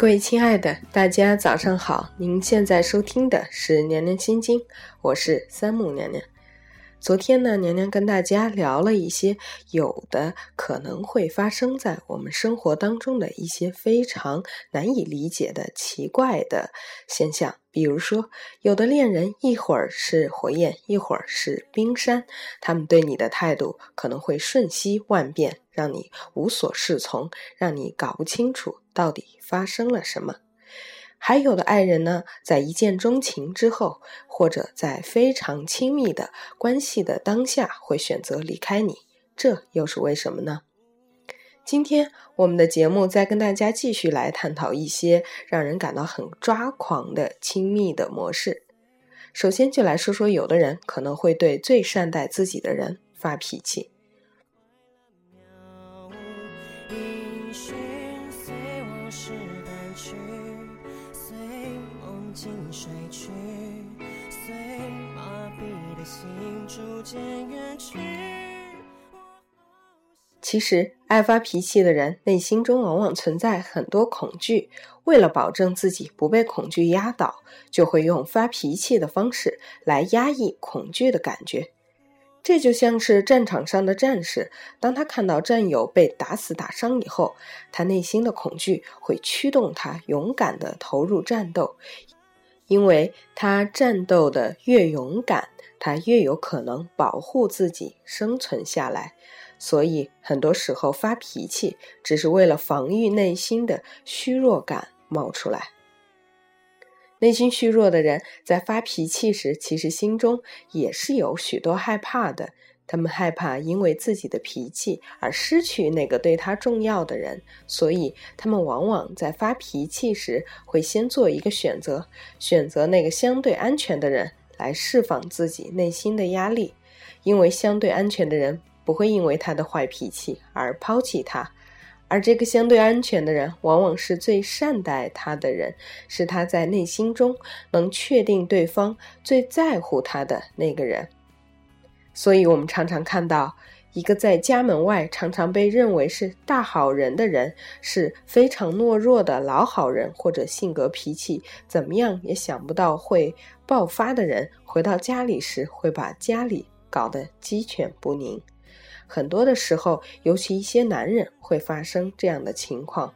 各位亲爱的，大家早上好，您现在收听的是娘娘心经，我是三木娘娘。昨天呢，娘娘跟大家聊了一些有的可能会发生在我们生活当中的一些非常难以理解的奇怪的现象，比如说有的恋人一会儿是火焰，一会儿是冰山，他们对你的态度可能会瞬息万变，让你无所适从，让你搞不清楚到底发生了什么。还有的爱人呢，在一见钟情之后，或者在非常亲密的关系的当下，会选择离开你，这又是为什么呢？今天我们的节目再跟大家继续来探讨一些让人感到很抓狂的亲密的模式。首先就来说说有的人可能会对最善待自己的人发脾气。其实爱发脾气的人内心中往往存在很多恐惧，为了保证自己不被恐惧压倒，就会用发脾气的方式来压抑恐惧的感觉。这就像是战场上的战士，当他看到战友被打死打伤以后，他内心的恐惧会驱动他勇敢地投入战斗，因为他战斗的越勇敢，他越有可能保护自己生存下来。所以很多时候发脾气只是为了防御内心的虚弱感冒出来。内心虚弱的人在发脾气时，其实心中也是有许多害怕的，他们害怕因为自己的脾气而失去那个对他重要的人，所以他们往往在发脾气时会先做一个选择，选择那个相对安全的人来释放自己内心的压力，因为相对安全的人不会因为他的坏脾气而抛弃他，而这个相对安全的人往往是最善待他的人，是他在内心中能确定对方最在乎他的那个人。所以我们常常看到一个在家门外常常被认为是大好人的人，是非常懦弱的老好人，或者性格脾气怎么样也想不到会爆发的人，回到家里时会把家里搞得鸡犬不宁。很多的时候，尤其一些男人会发生这样的情况。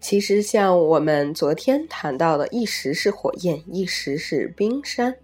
其实像我们昨天谈到的，一时是火焰，一时是冰山。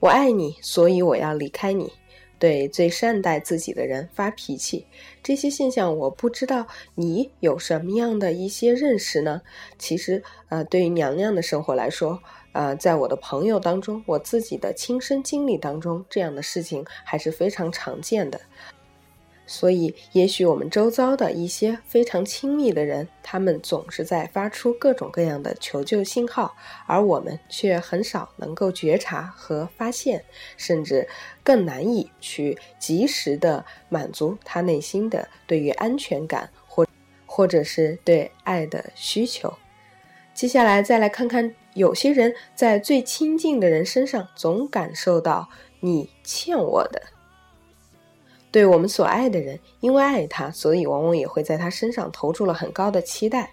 我爱你，所以我要离开你。对最善待自己的人发脾气，这些现象我不知道你有什么样的一些认识呢？其实对于娘娘的生活来说，在我的朋友当中，我自己的亲身经历当中，这样的事情还是非常常见的。所以也许我们周遭的一些非常亲密的人，他们总是在发出各种各样的求救信号，而我们却很少能够觉察和发现，甚至更难以去及时的满足他内心的对于安全感或者是对爱的需求。接下来再来看看，有些人在最亲近的人身上总感受到你欠我的。对我们所爱的人，因为爱他，所以往往也会在他身上投注了很高的期待。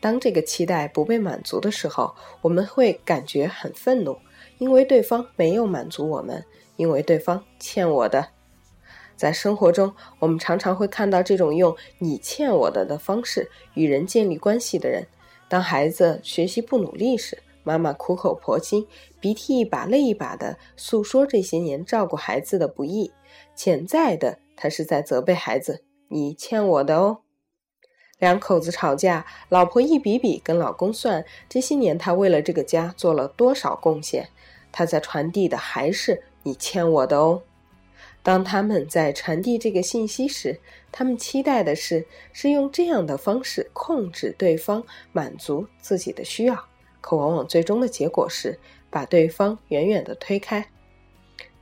当这个期待不被满足的时候，我们会感觉很愤怒，因为对方没有满足我们，因为对方欠我的。在生活中，我们常常会看到这种用你欠我的的方式与人建立关系的人。当孩子学习不努力时，妈妈苦口婆心，鼻涕一把泪一把的诉说这些年照顾孩子的不易，潜在的他是在责备孩子，你欠我的哦。两口子吵架，老婆一笔笔跟老公算这些年他为了这个家做了多少贡献，他在传递的还是你欠我的哦。当他们在传递这个信息时，他们期待的是用这样的方式控制对方，满足自己的需要，可往往最终的结果是把对方远远地推开。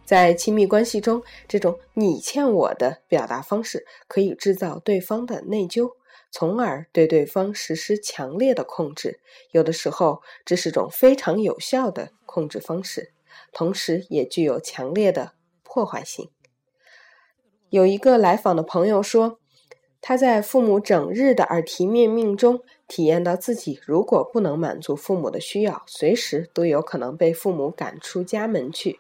在亲密关系中，这种你欠我的表达方式可以制造对方的内疚，从而对对方实施强烈的控制，有的时候这是种非常有效的控制方式，同时也具有强烈的破坏性。有一个来访的朋友说，他在父母整日的耳提面命中体验到自己如果不能满足父母的需要，随时都有可能被父母赶出家门去，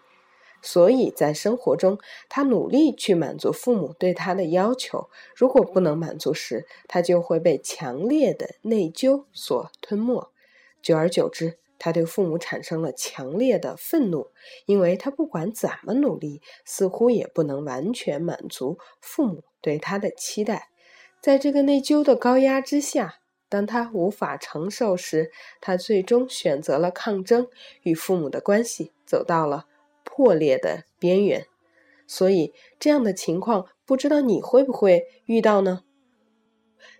所以在生活中他努力去满足父母对他的要求，如果不能满足时，他就会被强烈的内疚所吞没，久而久之他对父母产生了强烈的愤怒，因为他不管怎么努力，似乎也不能完全满足父母对他的期待。在这个内疚的高压之下，当他无法承受时，他最终选择了抗争，与父母的关系走到了破裂的边缘。所以这样的情况不知道你会不会遇到呢？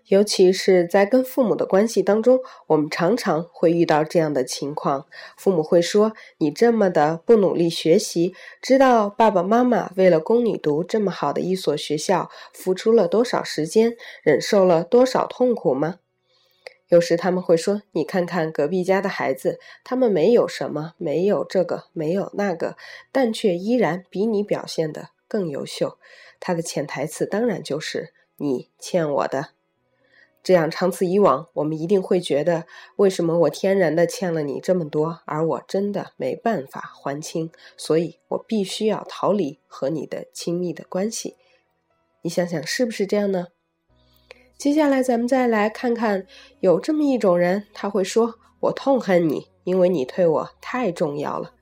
尤其是在跟父母的关系当中，我们常常会遇到这样的情况，父母会说，你这么的不努力学习，知道爸爸妈妈为了供你读这么好的一所学校付出了多少时间，忍受了多少痛苦吗？有时他们会说，你看看隔壁家的孩子，他们没有什么，没有这个，没有那个，但却依然比你表现得更优秀。他的潜台词当然就是你欠我的。这样长此以往，我们一定会觉得，为什么我天然的欠了你这么多，而我真的没办法还清，所以我必须要逃离和你的亲密的关系。你想想是不是这样呢？接下来咱们再来看看，有这么一种人，他会说，我痛恨你，因为你对我太重要了。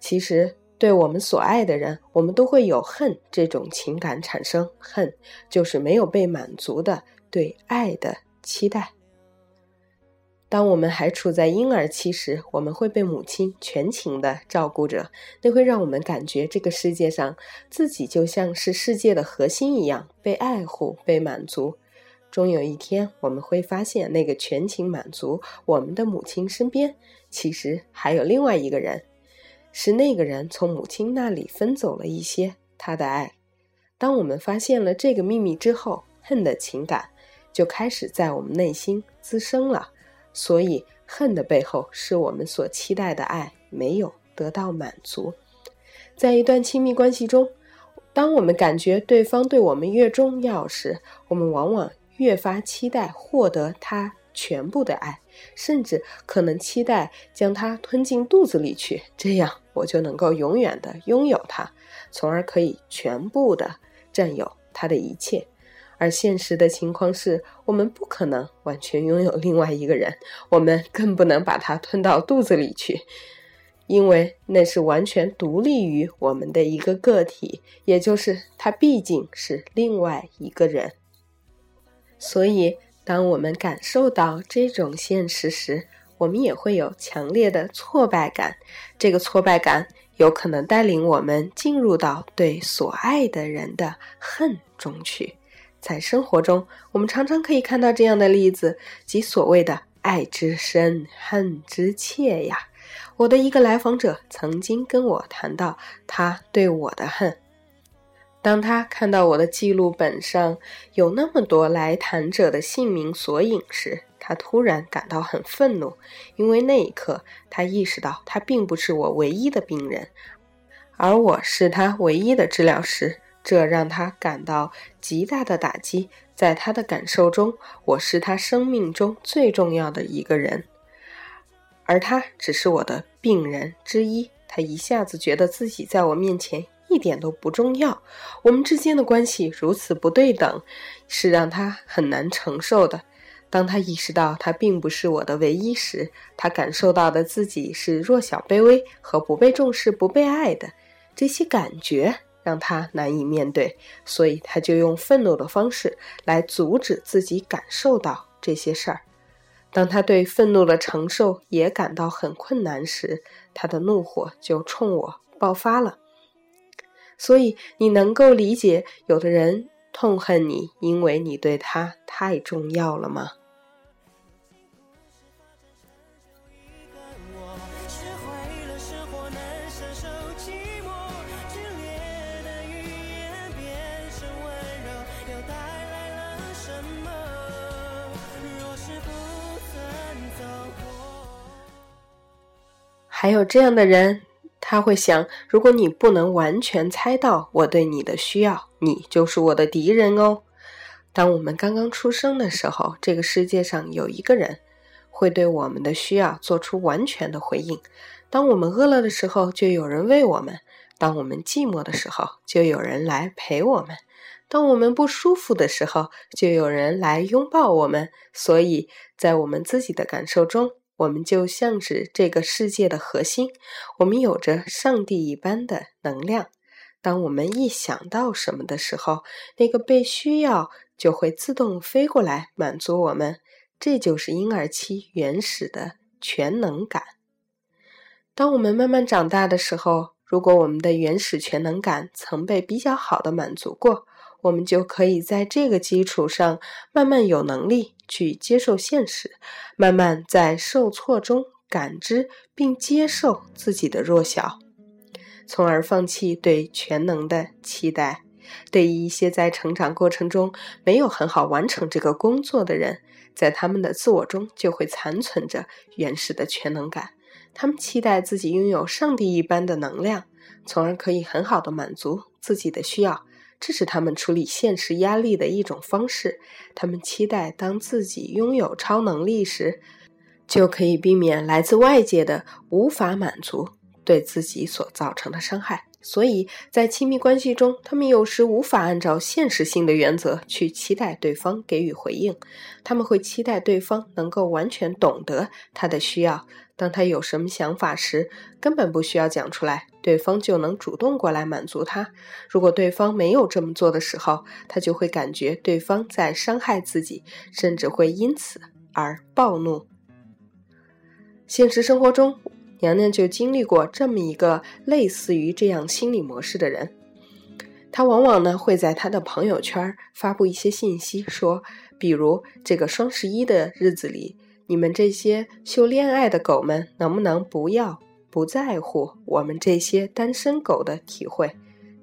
其实对我们所爱的人，我们都会有恨这种情感产生，恨就是没有被满足的对爱的期待。当我们还处在婴儿期时，我们会被母亲全情的照顾着，那会让我们感觉这个世界上自己就像是世界的核心一样，被爱护，被满足。终有一天我们会发现，那个全情满足我们的母亲身边其实还有另外一个人，是那个人从母亲那里分走了一些他的爱。当我们发现了这个秘密之后，恨的情感就开始在我们内心滋生了，所以恨的背后是我们所期待的爱没有得到满足。在一段亲密关系中，当我们感觉对方对我们越重要时，我们往往越发期待获得他全部的爱，甚至可能期待将它吞进肚子里去，这样我就能够永远的拥有它，从而可以全部的占有它的一切。而现实的情况是，我们不可能完全拥有另外一个人，我们更不能把它吞到肚子里去，因为那是完全独立于我们的一个个体，也就是它毕竟是另外一个人。所以当我们感受到这种现实时，我们也会有强烈的挫败感，这个挫败感有可能带领我们进入到对所爱的人的恨中去。在生活中，我们常常可以看到这样的例子，即所谓的爱之深，恨之切呀。我的一个来访者曾经跟我谈到他对我的恨，当他看到我的记录本上有那么多来谈者的姓名索引时，他突然感到很愤怒，因为那一刻他意识到他并不是我唯一的病人，而我是他唯一的治疗师，这让他感到极大的打击。在他的感受中，我是他生命中最重要的一个人，而他只是我的病人之一。他一下子觉得自己在我面前一点都不重要，我们之间的关系如此不对等，是让他很难承受的。当他意识到他并不是我的唯一时，他感受到的自己是弱小卑微和不被重视不被爱的，这些感觉让他难以面对，所以他就用愤怒的方式来阻止自己感受到这些事儿。当他对愤怒的承受也感到很困难时，他的怒火就冲我爆发了。所以你能够理解有的人痛恨你，因为你对他太重要了吗？寂寞，炽烈的语言变成温柔，又带来了什么？若是不曾走过，还有这样的人，他会想，如果你不能完全猜到我对你的需要，你就是我的敌人哦。当我们刚刚出生的时候，这个世界上有一个人会对我们的需要做出完全的回应。当我们饿了的时候，就有人喂我们；当我们寂寞的时候，就有人来陪我们；当我们不舒服的时候，就有人来拥抱我们。所以，在我们自己的感受中，我们就像是这个世界的核心，我们有着上帝一般的能量。当我们一想到什么的时候，那个被需要就会自动飞过来满足我们。这就是婴儿期原始的全能感。当我们慢慢长大的时候，如果我们的原始全能感曾被比较好的满足过，我们就可以在这个基础上慢慢有能力去接受现实，慢慢在受挫中感知并接受自己的弱小，从而放弃对全能的期待。对于一些在成长过程中没有很好完成这个工作的人，在他们的自我中就会残存着原始的全能感，他们期待自己拥有上帝一般的能量，从而可以很好的满足自己的需要，这是他们处理现实压力的一种方式。他们期待当自己拥有超能力时，就可以避免来自外界的无法满足对自己所造成的伤害。所以在亲密关系中，他们有时无法按照现实性的原则去期待对方给予回应，他们会期待对方能够完全懂得他的需要，当他有什么想法时，根本不需要讲出来，对方就能主动过来满足他。如果对方没有这么做的时候，他就会感觉对方在伤害自己，甚至会因此而暴怒。现实生活中，娘娘就经历过这么一个类似于这样心理模式的人。她往往呢会在她的朋友圈发布一些信息，说比如这个双11的日子里，你们这些秀恋爱的狗们能不能不要不在乎我们这些单身狗的体会，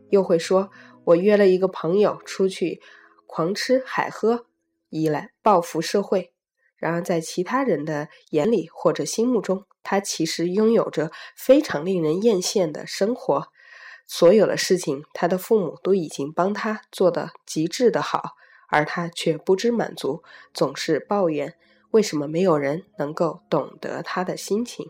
又会说我约了一个朋友出去狂吃海喝，以来报复社会。然而在其他人的眼里或者心目中，他其实拥有着非常令人艳羡的生活，所有的事情他的父母都已经帮他做得极致的好，而他却不知满足，总是抱怨为什么没有人能够懂得他的心情。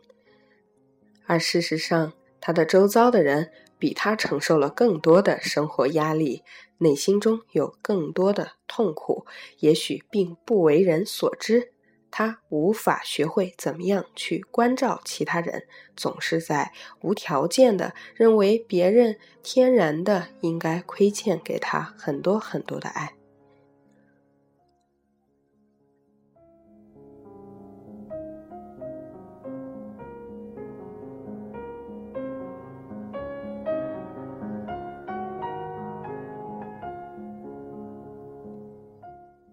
而事实上，他的周遭的人比他承受了更多的生活压力，内心中有更多的痛苦，也许并不为人所知。他无法学会怎么样去关照其他人，总是在无条件的认为别人天然的应该亏欠给他很多很多的爱。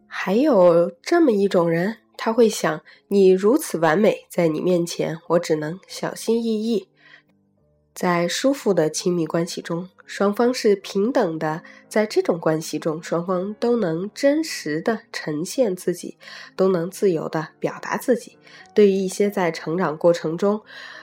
还有这么一种人，他会想，你如此完美，在你面前我只能小心翼翼。在舒服的亲密关系中，双方是平等的，在这种关系中，双方都能真实的呈现自己，都能自由的表达自己。对于一些在成长过程中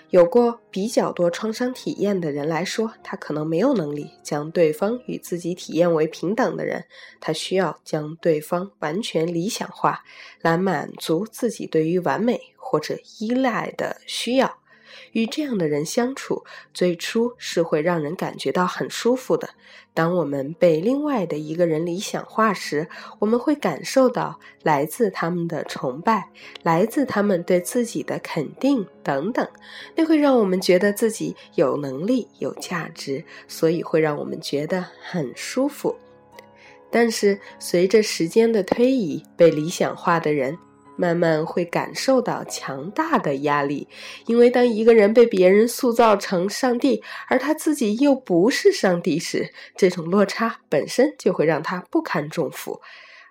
有过比较多创伤体验的人来说，他可能没有能力将对方与自己体验为平等的人，他需要将对方完全理想化，来满足自己对于完美或者依赖的需要。与这样的人相处，最初是会让人感觉到很舒服的。当我们被另外的一个人理想化时，我们会感受到来自他们的崇拜，来自他们对自己的肯定等等，那会让我们觉得自己有能力、有价值，所以会让我们觉得很舒服。但是随着时间的推移，被理想化的人慢慢会感受到强大的压力，因为当一个人被别人塑造成上帝，而他自己又不是上帝时，这种落差本身就会让他不堪重负。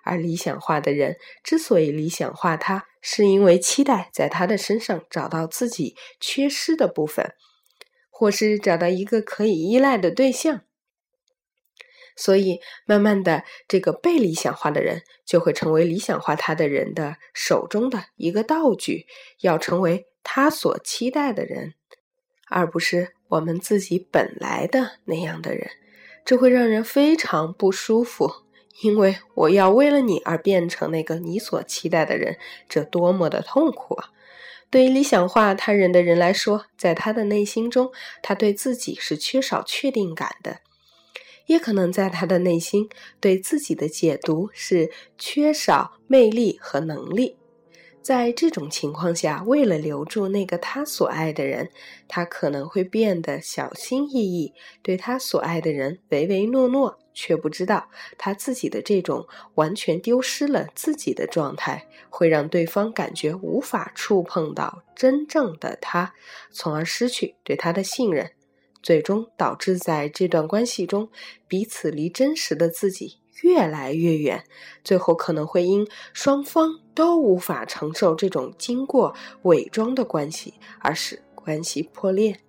而理想化的人之所以理想化他，是因为期待在他的身上找到自己缺失的部分，或是找到一个可以依赖的对象。所以慢慢的，这个被理想化的人就会成为理想化他的人的手中的一个道具，要成为他所期待的人，而不是我们自己本来的那样的人。这会让人非常不舒服，因为我要为了你而变成那个你所期待的人，这多么的痛苦啊！对于理想化他人的人来说，在他的内心中，他对自己是缺少确定感的，也可能在他的内心对自己的解读是缺少魅力和能力。在这种情况下，为了留住那个他所爱的人，他可能会变得小心翼翼，对他所爱的人唯唯诺诺，却不知道他自己的这种完全丢失了自己的状态，会让对方感觉无法触碰到真正的他，从而失去对他的信任，最终导致在这段关系中，彼此离真实的自己越来越远，最后可能会因双方都无法承受这种经过伪装的关系而使关系破裂。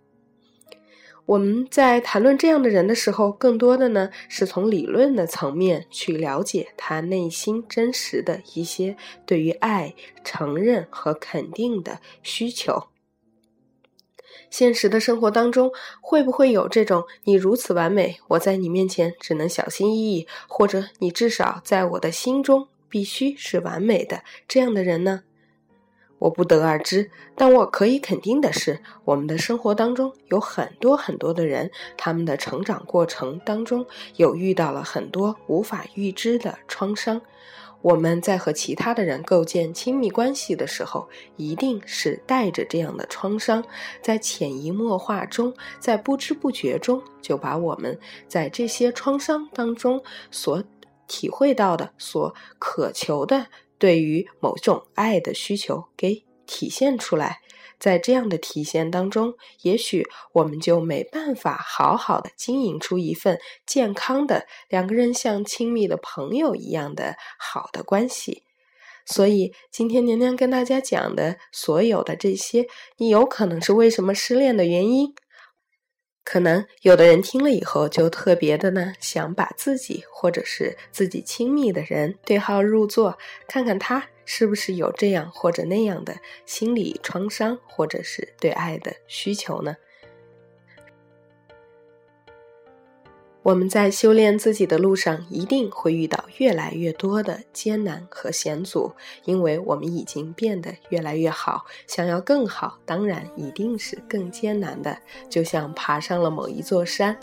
我们在谈论这样的人的时候，更多的呢是从理论的层面去了解他内心真实的一些对于爱、承认和肯定的需求。现实的生活当中，会不会有这种你如此完美，我在你面前只能小心翼翼，或者你至少在我的心中必须是完美的这样的人呢？我不得而知，但我可以肯定的是，我们的生活当中有很多很多的人，他们的成长过程当中有遇到了很多无法预知的创伤。我们在和其他的人构建亲密关系的时候，一定是带着这样的创伤，在潜移默化中，在不知不觉中，就把我们在这些创伤当中所体会到的、所渴求的对于某种爱的需求给体现出来。在这样的体现当中，也许我们就没办法好好的经营出一份健康的，两个人像亲密的朋友一样的好的关系。所以今天娘娘跟大家讲的所有的这些，你有可能是为什么失恋的原因，可能有的人听了以后就特别的呢，想把自己或者是自己亲密的人对号入座，看看他是不是有这样或者那样的心理创伤，或者是对爱的需求呢？我们在修炼自己的路上，一定会遇到越来越多的艰难和险阻，因为我们已经变得越来越好，想要更好，当然一定是更艰难的。就像爬上了某一座山，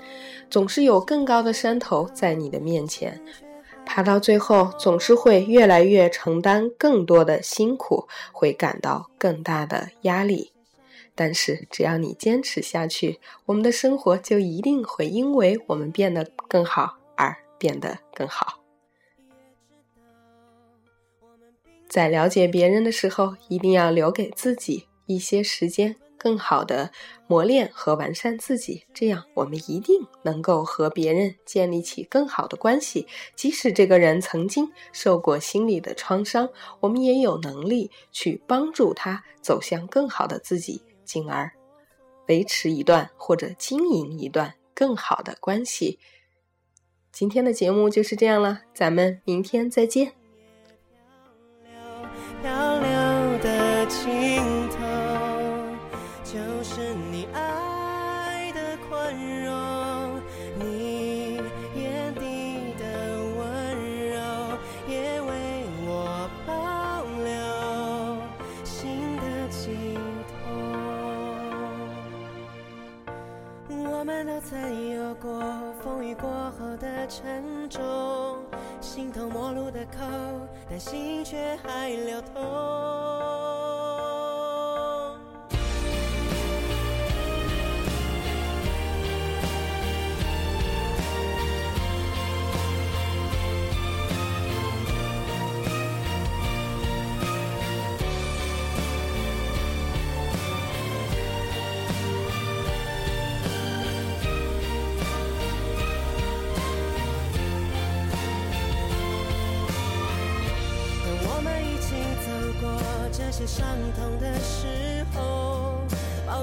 总是有更高的山头在你的面前，爬到最后总是会越来越承担更多的辛苦，会感到更大的压力。但是只要你坚持下去，我们的生活就一定会因为我们变得更好而变得更好。在了解别人的时候，一定要留给自己一些时间，更好的磨练和完善自己，这样我们一定能够和别人建立起更好的关系。即使这个人曾经受过心理的创伤，我们也有能力去帮助他走向更好的自己，进而维持一段或者经营一段更好的关系。今天的节目就是这样了，咱们明天再见。漂流的尽头，就是你爱的宽容，你眼底的温柔，也为我保留心的寄托。我们都曾有过风雨过后的沉重，形同陌路的口，但心却还流通。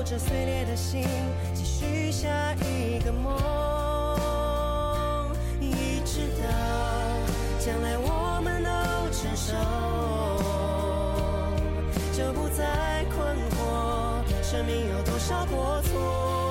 揉着碎裂的心，继续下一个梦，一直到将来我们都成熟，就不再困惑生命有多少过错。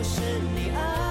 是你爱